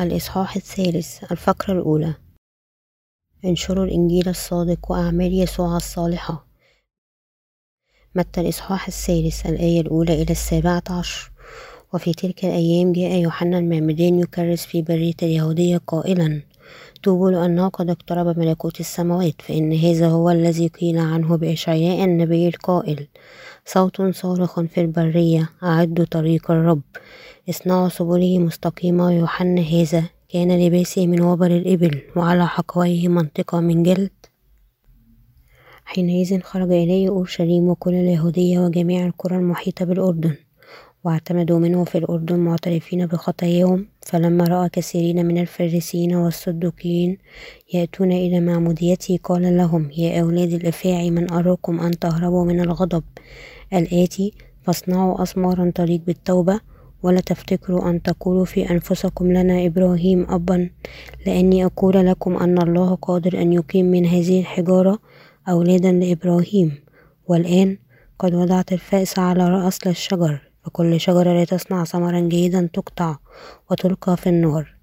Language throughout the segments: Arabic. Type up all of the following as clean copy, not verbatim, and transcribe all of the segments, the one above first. الإصحاح الثالث، الفقرة الأولى. انشروا الإنجيل الصادق وأعمال يسوع الصالحة. متى الإصحاح الثالث، الآية الأولى إلى 17. وفي تلك الأيام جاء يوحنا المعمدان يكرس في برية اليهودية قائلا: توبوا لأنه قد اقترب ملكوت السماوات، فإن هذا هو الذي قيل عنه بإشعياء النبي القائل: صوت صارخ في البرية، أعدوا طريق الرب، اصنعوا سبله مستقيمة. يوحنا هذا كان لباسه من وبر الإبل، وعلى حقويه منطقة من جلد. حينئذ خرج إليه أورشليم وكل اليهودية وجميع القرى المحيطة بالأردن، واعتمدوا منه في الأردن معترفين بخطاياهم. فلما رأى كثيرين من الفريسيين والصادوقيين يأتون إلى معموديته، قال لهم: يا أولاد الأفاعي، من أراكم أن تهربوا من الغضب الآتي؟ فاصنعوا أسمارا طريق بالتوبة، ولا تفتكروا أن تقولوا في أنفسكم: لنا إبراهيم أبا، لأني أقول لكم أن الله قادر أن يقيم من هذه الحجارة أولادا لإبراهيم. والآن قد وضعت الفأس على رأس الشجر، فكل شجرة لا تصنع ثمرا جيدا تقطع وتلقى في النار.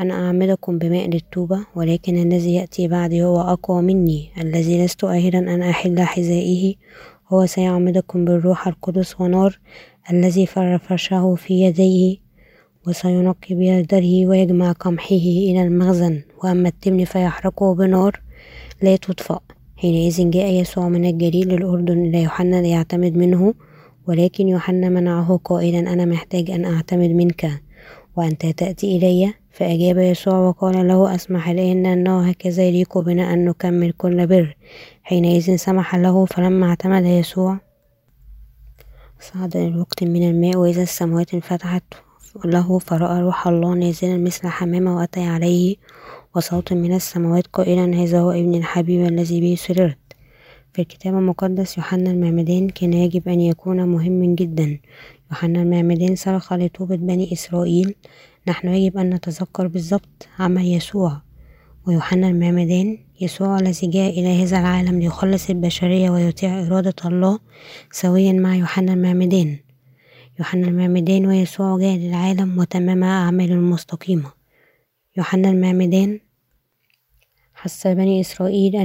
أنا أعمدكم بماء للتوبة، ولكن الذي يأتي بعدي هو أقوى مني، الذي لست قاهرا أن أحل حذائه. هو سيعمدكم بالروح القدس ونار، الذي فرشه في يديه وسينقي بيدره ويجمع قمحه إلى المخزن، وأما التمن فيحرقه بنار لا تطفأ. حينئذ جاء يسوع من الجليل للأردن إلى يوحنا ليعتمد منه، ولكن يوحنا منعه قائلا: أنا محتاج أن أعتمد منك وأنت تأتي إلي. فأجاب يسوع وقال له: اسمح لي أنه هكذا يليق بنا أن نكمل كل بر. حينئذ سمح له. فلما اعتمد يسوع صعد لوقت من الماء، وإذا السماوات انفتحت له، فرأى روح الله نازلا مثل حمامة وأتى عليه، وصوت من السماوات قائلا: هذا هو ابن الحبيب الذي به سررت. في الكتاب المقدس يوحنا المعمدان كان يجب أن يكون مهم جدا. يوحنا المعمدان صرخ لتوبة بني إسرائيل. نحن يجب أن نتذكر بالضبط عمل يسوع. ويوحنا المعمدان، يسوع الذي جاء إلى هذا العالم ليخلص البشرية ويطيع إرادة الله، سويا مع يوحنا المعمدان. يوحنا المعمدان ويسوع جاء للعالم وتمم أعماله المستقيمة. يوحنا المعمدان حث بني إسرائيل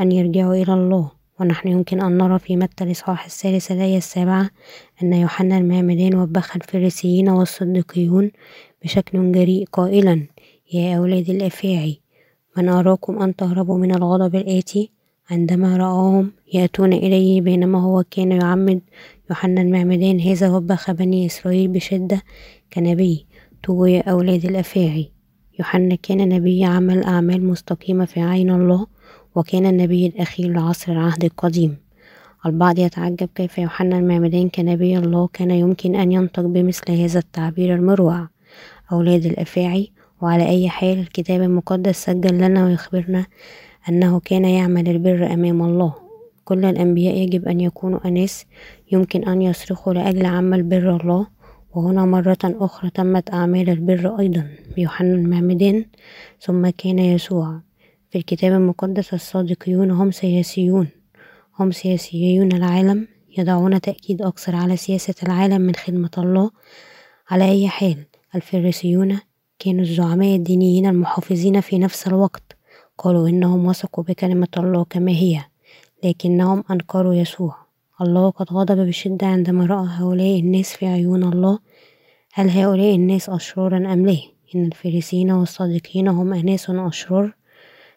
أن يرجعوا إلى الله. ونحن يمكن أن نرى في متى الإصحاح الثالث الآية 7 أن يوحنا المعمدان وبخ الفريسيين والصادوقيون بشكل جريء قائلا: يا أولاد الأفاعي، من أراكم أن تهربوا من الغضب الآتي؟ عندما رآهم يأتون إليه بينما هو كان يعمد، يوحنا المعمدان هذا وبخ بني إسرائيل بشدة كنبي: توبوا يا أولاد الأفاعي. يوحنا كان نبي عمل أعمال مستقيمة في عين الله، وكان النبي الأخير لعصر العهد القديم. البعض يتعجب كيف يوحنا المعمدان كنبي الله كان يمكن أن ينطق بمثل هذا التعبير المروع: أولاد الأفاعي. وعلى أي حال، الكتاب المقدس سجل لنا ويخبرنا أنه كان يعمل البر أمام الله. كل الأنبياء يجب أن يكونوا أناس يمكن أن يصرخوا لأجل عمل بر الله، وهنا مرة أخرى تمت أعمال البر أيضا بيوحنا المعمدان ثم كان يسوع. في الكتاب المقدس الصادقيون هم سياسيون العالم، يضعون تأكيد أكثر على سياسة العالم من خدمة الله. على أي حال، الفريسيون كانوا الزعماء الدينيين المحافظين في نفس الوقت. قالوا إنهم وثقوا بكلمة الله كما هي، لكنهم أنكروا يسوع. الله قد غضب بشدة عندما رأى هؤلاء الناس في عيون الله. هل هؤلاء الناس أشرارا أم لا؟ إن الفريسيين والصادقين هم أناس أشرار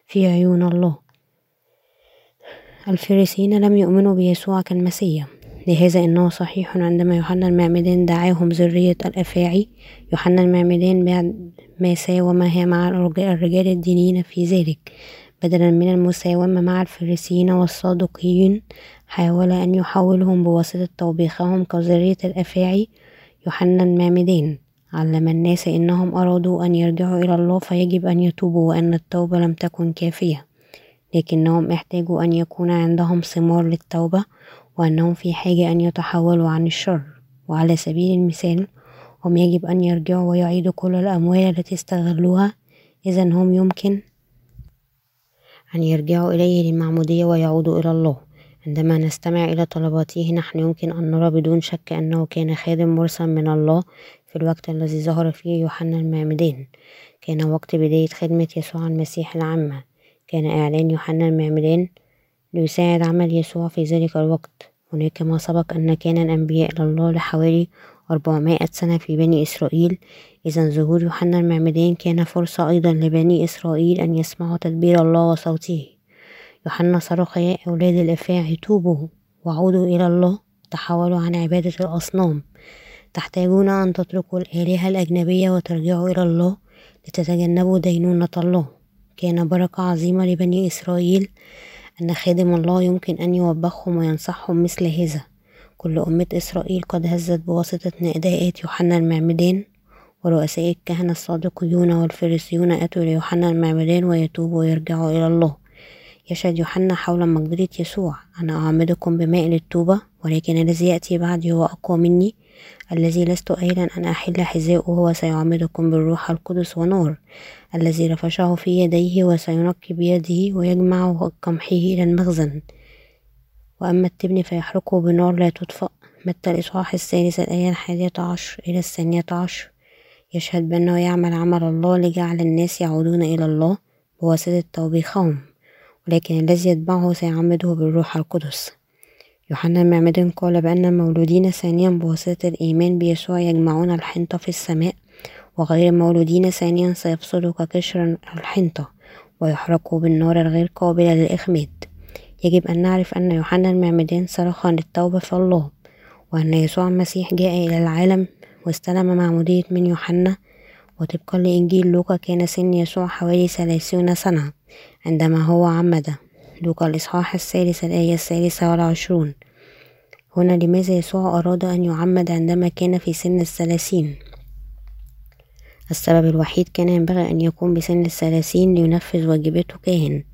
في عيون الله. الفريسيين لم يؤمنوا بيسوع كالمسيح، لهذا إنه صحيح عندما يوحنا المعمدان دعاهم ذرية الأفاعي. يوحنا المعمدان بعد ما ساومها مع الرجال الدينيين في ذلك، بدلا من المساومة مع الفريسيين والصادوقيين، حاول أن يحولهم بواسطة توبيخهم كذرية الأفاعي. يوحنا المعمدان علم الناس إنهم أرادوا أن يرجعوا إلى الله فيجب أن يتوبوا، وأن التوبة لم تكن كافية، لكنهم احتاجوا أن يكون عندهم ثمار للتوبة، وأنهم في حاجة أن يتحولوا عن الشر. وعلى سبيل المثال، هم يجب أن يرجعوا ويعيدوا كل الأموال التي استغلوها. إذا هم يمكن أن يرجعوا إليه للمعمودية ويعودوا إلى الله. عندما نستمع إلى طلباته، نحن يمكن أن نرى بدون شك أنه كان خادم مرسل من الله في الوقت الذي ظهر فيه يوحنا المعمدان، كان وقت بداية خدمة يسوع المسيح العامة. كان إعلان يوحنا المعمدان ليساعد عمل يسوع في ذلك الوقت. هناك ما سبق أن كان الأنبياء إلى الله لحوالي 400 سنة في بني إسرائيل. إذن ظهور يوحنا المعمدان كان فرصة أيضا لبني إسرائيل أن يسمعوا تدبير الله وصوته. يوحنا صرخ: يا أولاد الأفاعي توبوا وعودوا إلى الله، تحولوا عن عبادة الأصنام. تحتاجون أن تتركوا الآلهة الأجنبية وترجعوا إلى الله لتتجنبوا دينونة الله. كان بركة عظيمة لبني إسرائيل أن خادم الله يمكن أن يوبخهم وينصحهم مثل هذا. كل أمة إسرائيل قد هزت بواسطة نداءات يوحنا المعمدان، ورؤساء الكهنة الصادوقيون والفريسيون أتوا ليوحنا المعمدان ويتوبوا ويرجعوا إلى الله. يشهد يوحنا حول مقدرة يسوع: أنا أعمدكم بماء للتوبة، ولكن الذي يأتي بعدي هو أقوى مني، الذي لست قائلا أن أحل حذاؤه، وسيعمدكم بالروح القدس ونار، الذي رفشه في يديه وسينقي بيده ويجمع قمحه إلى المخزن، وأما التبن فيحرقه بنار لا تطفأ. متى الإصحاح 3 الآية 11 إلى 12. يشهد بأنه يعمل عمل الله لجعل الناس يعودون إلى الله بواسطة توبيخهم، ولكن الذي يتبعه سيعمده بالروح القدس. يوحنا المعمدان قال بأن المولودين ثانيا بواسطة الإيمان بيسوع يجمعون الحنطة في السماء، وغير المولودين ثانيا سيفسدوا كقشر الحنطة ويحرقوا بالنار الغير قابلة للإخماد. يجب أن نعرف أن يوحنا المعمدان صرخ للتوبة في الله، وأن يسوع المسيح جاء إلى العالم واستلم معمودية من يوحنا. وطبقا لإنجيل لوقا كان سن يسوع حوالي 30 سنة عندما هو عمد. لوقا الإصحاح 3 الآية 23. هنا لماذا يسوع أراد أن يعمد عندما كان في سن 30؟ السبب الوحيد كان ينبغي أن يكون بسن 30 لينفذ واجباته كاهن.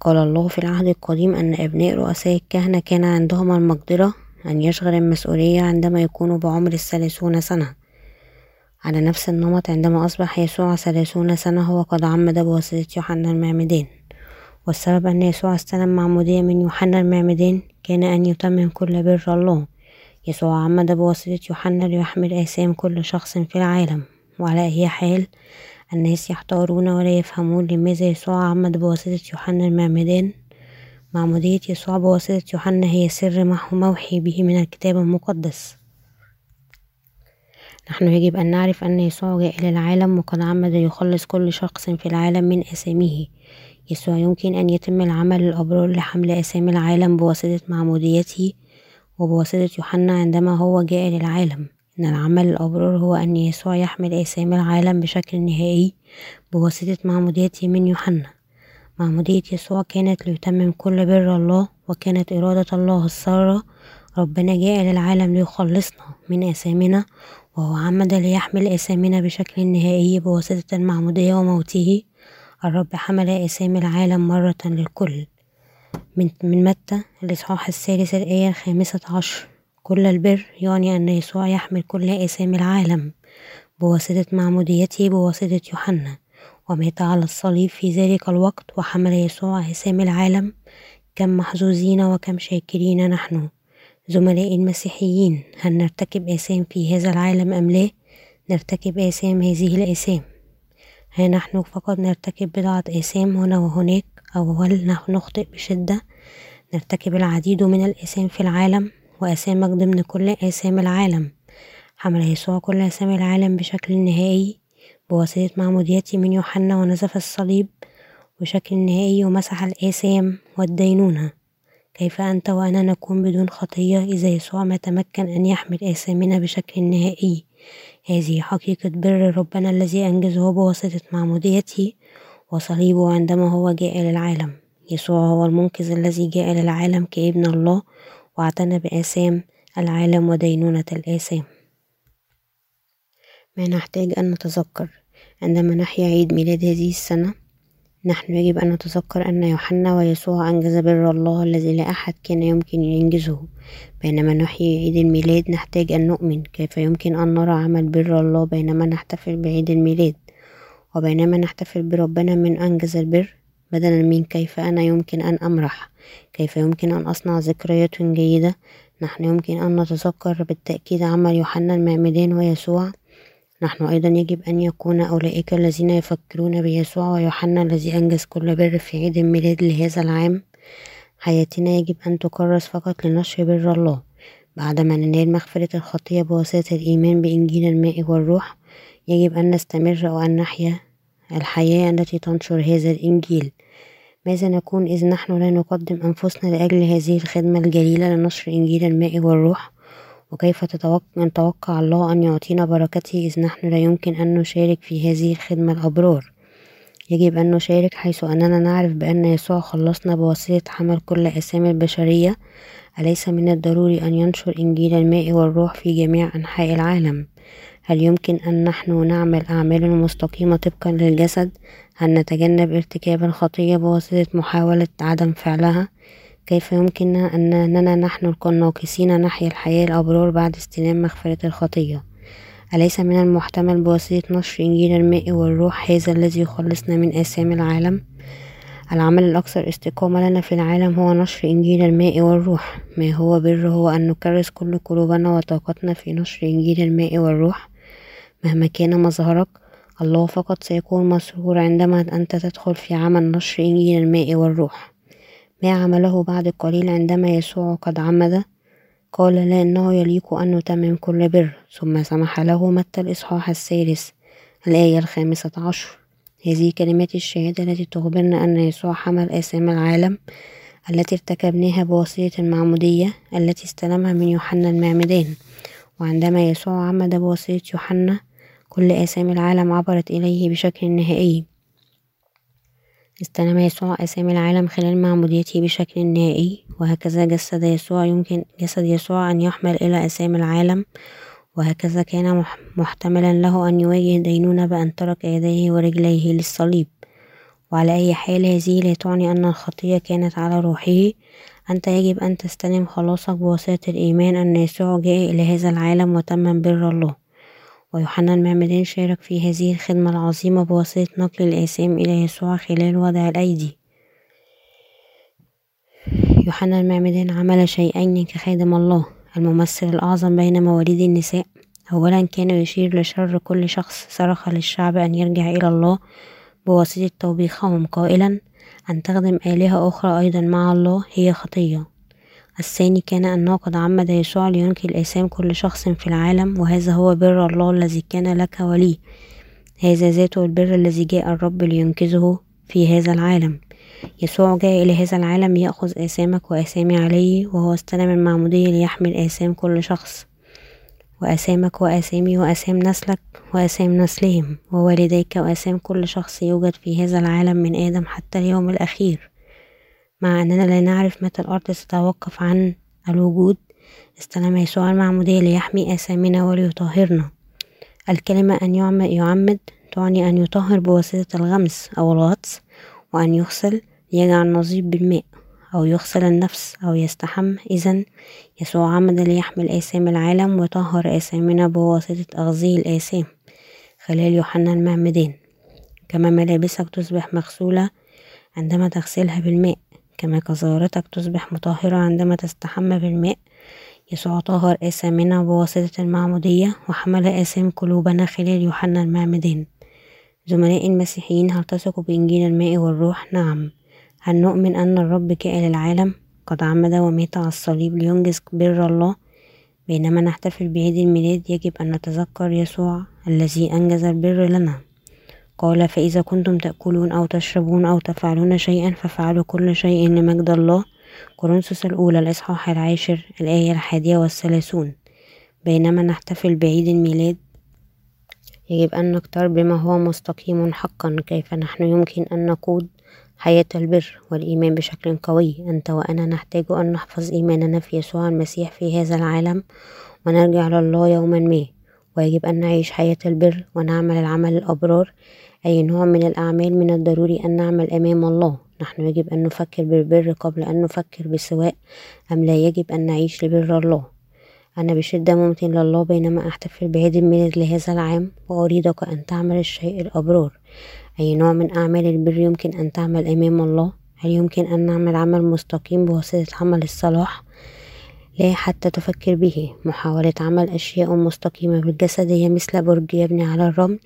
قال الله في العهد القديم أن أبناء رؤساء الكهنة كان عندهم المقدرة أن يشغل المسؤولية عندما يكونوا بعمر 30 سنة. على نفس النمط، عندما أصبح يسوع 30 سنة هو قد عمد بواسطة يوحنا المعمدان. والسبب أن يسوع استلم معمودية من يوحنا المعمدان كان أن يتمم كل بر الله. يسوع عمد بواسطة يوحنا ليحمل آثام كل شخص في العالم. وعلى أي حال، الناس يحتارون ولا يفهمون لماذا يسوع عمد بواسطة يوحنا المعمدان. معمودية يسوع بواسطة يوحنا هي سر موحي به من الكتاب المقدس. نحن يجب أن نعرف أن يسوع جاء إلى العالم وقد عمد يخلص كل شخص في العالم من آثامه. يسوع يمكن أن يتم العمل الأبرار لحمل آثام العالم بواسطة معموديته وبواسطة يوحنا عندما هو جاء للعالم. إن العمل الأبرار هو أن يسوع يحمل آثام العالم بشكل نهائي بواسطة معموديته من يوحنا. معمودية يسوع كانت ليتمم كل بر الله، وكانت إرادة الله السارة. ربنا جاء للعالم ليخلصنا من آثامنا، وهو عمد ليحمل آثامنا بشكل نهائي بواسطة المعمودية وموته. الرب حمل آثام العالم مرة للكل. من متى الإصحاح 3 الآية 15. كل البر يعني أن يسوع يحمل كل آثام العالم بواسطة معموديته بواسطة يوحنا، ومات على الصليب في ذلك الوقت، وحمل يسوع آثام العالم. كم محظوظين وكم شاكرين نحن زملاء المسيحيين. هل نرتكب آثام في هذا العالم أم لا؟ نرتكب آثام هذه الآثام. هل نحن فقط نرتكب بضعة آثام هنا وهناك، أو هل نحن نخطئ بشدة؟ نرتكب العديد من الآثام في العالم، وآثامك ضمن كل آثام العالم. حمل يسوع كل آثام العالم بشكل نهائي بواسطة معموديته من يوحنا، ونزف الصليب بشكل نهائي ومسح الآثام والدينونة. كيف أنت وأنا نكون بدون خطية إذا يسوع ما تمكن أن يحمل آثامنا بشكل نهائي؟ هذه حقيقة بر ربنا الذي أنجزه بواسطة معموديته وصليبه عندما هو جاء للعالم. يسوع هو المنقذ الذي جاء للعالم كابن الله، واعتنى بآثام العالم ودينونة الآثام. ما نحتاج أن نتذكر عندما نحيا عيد ميلاد هذه السنة، نحن يجب أن نتذكر أن يوحنا ويسوع أنجز بر الله الذي لا أحد كان يمكن ينجزه. بينما نحيي عيد الميلاد، نحتاج أن نؤمن كيف يمكن أن نرى عمل بر الله بينما نحتفل بعيد الميلاد، وبينما نحتفل بربنا من أنجز البر بدلا من كيف أنا يمكن أن أمرح، كيف يمكن أن أصنع ذكريات جيدة. نحن يمكن أن نتذكر بالتأكيد عمل يوحنا المعمدان ويسوع. نحن أيضا يجب أن يكون أولئك الذين يفكرون بيسوع ويوحنا الذي أنجز كل بر في عيد الميلاد لهذا العام. حياتنا يجب أن تكرس فقط لنشر بر الله بعدما ننال مغفرة الخطية بواسطة الإيمان بإنجيل الماء والروح. يجب أن نستمر وأن نحيا الحياة التي تنشر هذا الإنجيل. ماذا نكون إذ نحن لا نقدم أنفسنا لأجل هذه الخدمة الجليلة لنشر إنجيل الماء والروح؟ وكيف نتوقع الله أن يعطينا بركته إذ نحن لا يمكن أن نشارك في هذه الخدمة الأبرار؟ يجب أن نشارك حيث أننا نعرف بأن يسوع خلصنا بواسطة حمل كل آثام البشرية. أليس من الضروري أن ينشر إنجيل الماء والروح في جميع أنحاء العالم؟ هل يمكن أن نحن نعمل أعمالا مستقيمة طبقا للجسد؟ هل نتجنب ارتكاب الخطية بواسطة محاولة عدم فعلها؟ كيف يمكننا أننا نحن الناقصين نحيا الحياة الأبرار بعد استلام مغفرة الخطية؟ أليس من المحتمل بواسطة نشر إنجيل الماء والروح هذا الذي يخلصنا من آثام العالم؟ العمل الأكثر استقامة لنا في العالم هو نشر إنجيل الماء والروح. ما هو بر هو أن نكرس كل قلوبنا وطاقتنا في نشر إنجيل الماء والروح مهما كان مظهرك. الله فقط سيكون مسرور عندما أنت تدخل في عمل نشر إنجيل الماء والروح. ما عمله بعد قليل عندما يسوع قد عمد، قال لا إنه يليق أن نتمم كل بر، ثم سمح له. متى الإصحاح 6 الآية 15. هذه كلمات الشهادة التي تخبرنا أن يسوع حمل آثام العالم التي ارتكبناها بواسطة المعمودية التي استلمها من يوحنا المعمدان. وعندما يسوع عمد بواسطة يوحنا، كل آثام العالم عبرت إليه بشكل نهائي. استلم يسوع آثام العالم خلال معموديته بشكل نهائي، وهكذا يمكن جسد يسوع أن يحمل إلى آثام العالم. وهكذا كان محتملا له أن يواجه دينونة بأن ترك يديه ورجليه للصليب. وعلى أي حال، هذه لا تعني أن الخطية كانت على روحه. أنت يجب أن تستلم خلاصك بواسطة الإيمان أن يسوع جاء إلى هذا العالم وتمم بر الله. ويوحنا المعمدان شارك في هذه الخدمة العظيمة بواسطة نقل الآثام إلى يسوع خلال وضع الأيدي. يوحنا المعمدان عمل شيئين كخادم الله الممثل الأعظم بين مواليد النساء. أولا، كان يشير لشر كل شخص صرخ للشعب أن يرجع إلى الله بواسطة توبيخهم قائلا أن تخدم آلهة أخرى أيضا مع الله هي خطية. الثاني كان أنه قد عمد يسوع لينقل آثام كل شخص في العالم، وهذا هو بر الله الذي كان لك ولي. هذا ذاته البر الذي جاء الرب لينقذه في هذا العالم. يسوع جاء إلى هذا العالم ليأخذ آثامك وآثامي عليه، وهو استلم المعمودية ليحمل آثام كل شخص، وآثامك وآثامي وآثام نسلك وآثام نسلهم ووالديك وآثام كل شخص يوجد في هذا العالم من آدم حتى اليوم الأخير. مع أننا لا نعرف متى الأرض ستتوقف عن الوجود، استلم يسوع المعمودية ليحمي آثامنا وليطهرنا. الكلمة أن يعمد تعني أن يطهر بواسطة الغمس أو الغطس، وأن يغسل يجعل النظيف بالماء أو يغسل النفس أو يستحم. إذن يسوع عمد ليحمل آثام العالم ويطهر آثامنا بواسطة أغذية الآثام خلال يوحنا المعمدان. كما ملابسك تصبح مغسولة عندما تغسلها بالماء، كما كزارتك تصبح مطهرة عندما تستحم بالماء، يسوع طهر آثامنا بواسطة المعمودية وحمل آثام قلوبنا خلال يوحنا المعمدان. زملاء المسيحيين، هل تثقوا بإنجيل الماء والروح؟ نعم. هل نؤمن أن الرب جاء للعالم قد عمد ومات على الصليب لينجز بر الله؟ بينما نحتفل بعيد الميلاد يجب أن نتذكر يسوع الذي أنجز البر لنا. قال فإذا كنتم تأكلون أو تشربون أو تفعلون شيئا ففعلوا كل شيء لمجد الله. كورنثوس الأولى 1 الآية 31. بينما نحتفل بعيد الميلاد يجب أن نختار بما هو مستقيم حقا. كيف نحن يمكن أن نقود حياة البر والإيمان بشكل قوي؟ أنت وأنا نحتاج أن نحفظ إيماننا في يسوع المسيح في هذا العالم ونرجع لله يوما ما. ويجب أن نعيش حياة البر ونعمل العمل الأبرار. أي نوع من الأعمال من الضروري أن نعمل أمام الله. نحن يجب أن نفكر بالبر قبل أن نفكر بالسواء، أم لا يجب أن نعيش لبر الله؟ أنا بشدة ممتن لله بينما أحتفل بعيد الميلاد لهذا العام، وأريدك أن تعمل الشيء الأبرار. أي نوع من أعمال البر يمكن أن تعمل أمام الله؟ هل يمكن أن نعمل عمل مستقيم بواسطة عمل الصلاح؟ لا حتى تفكر به. محاولة عمل أشياء مستقيمة بالجسدية مثل برج يبني على الرمل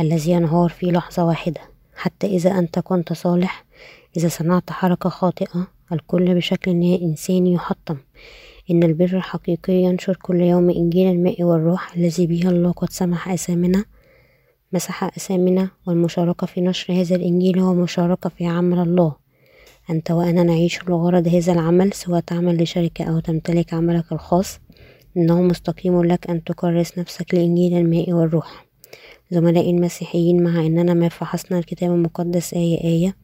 الذي ينهار في لحظة واحدة. حتى إذا أنت كنت صالح، إذا صنعت حركة خاطئة، الكل بشكل إنساني يحطم. إن البر الحقيقي ينشر كل يوم إنجيل الماء والروح الذي به الله قد سمح أثامنا مسح أثامنا. والمشاركة في نشر هذا الإنجيل هو مشاركة في عمل الله. أنت وأنا نعيش لغرض هذا العمل، سواء تعمل لشركة أو تمتلك عملك الخاص. إنه مستقيم لك أن تكرس نفسك لإنجيل الماء والروح. زملائي المسيحيين، مع أننا ما فحصنا الكتاب المقدس آية آية،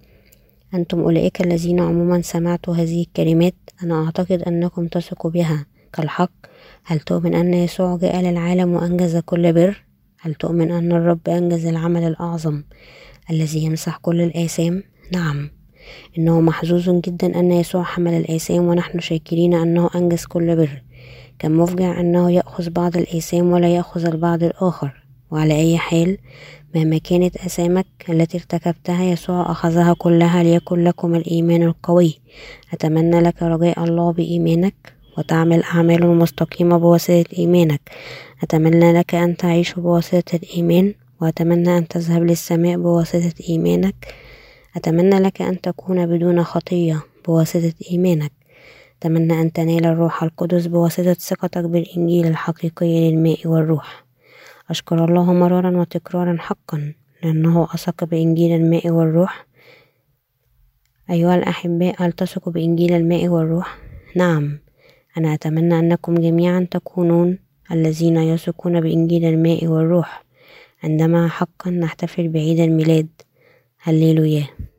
أنتم أولئك الذين عموما سمعتوا هذه الكلمات، أنا أعتقد أنكم تثقوا بها كالحق. هل تؤمن أن يسوع جاء للعالم وأنجز كل بر؟ هل تؤمن أن الرب أنجز العمل الأعظم الذي يمسح كل الآثام؟ نعم، إنه محظوظ جدا أن يسوع حمل الآثام، ونحن شاكرين أنه أنجز كل بر. كان مفجع أنه يأخذ بعض الآثام ولا يأخذ البعض الآخر. وعلى أي حال، مهما كانت آثامك التي ارتكبتها، يسوع أخذها كلها ليكن لكم الإيمان القوي. أتمنى لك رجاء الله بإيمانك، وتعمل أعمال مستقيمة بواسطة إيمانك. أتمنى لك أن تعيش بواسطة الإيمان، وأتمنى أن تذهب للسماء بواسطة إيمانك. أتمنى لك أن تكون بدون خطية بواسطة إيمانك. أتمنى أن تنال الروح القدس بواسطة ثقتك بالإنجيل الحقيقي للماء والروح. أشكر الله مرارا وتكرارا حقا لأنه أثق بإنجيل الماء والروح. أيها الأحباء، هل تثقوا بإنجيل الماء والروح؟ نعم، أنا أتمنى أنكم جميعا تكونون الذين يثقون بإنجيل الماء والروح عندما حقا نحتفل بعيد الميلاد. هللويا.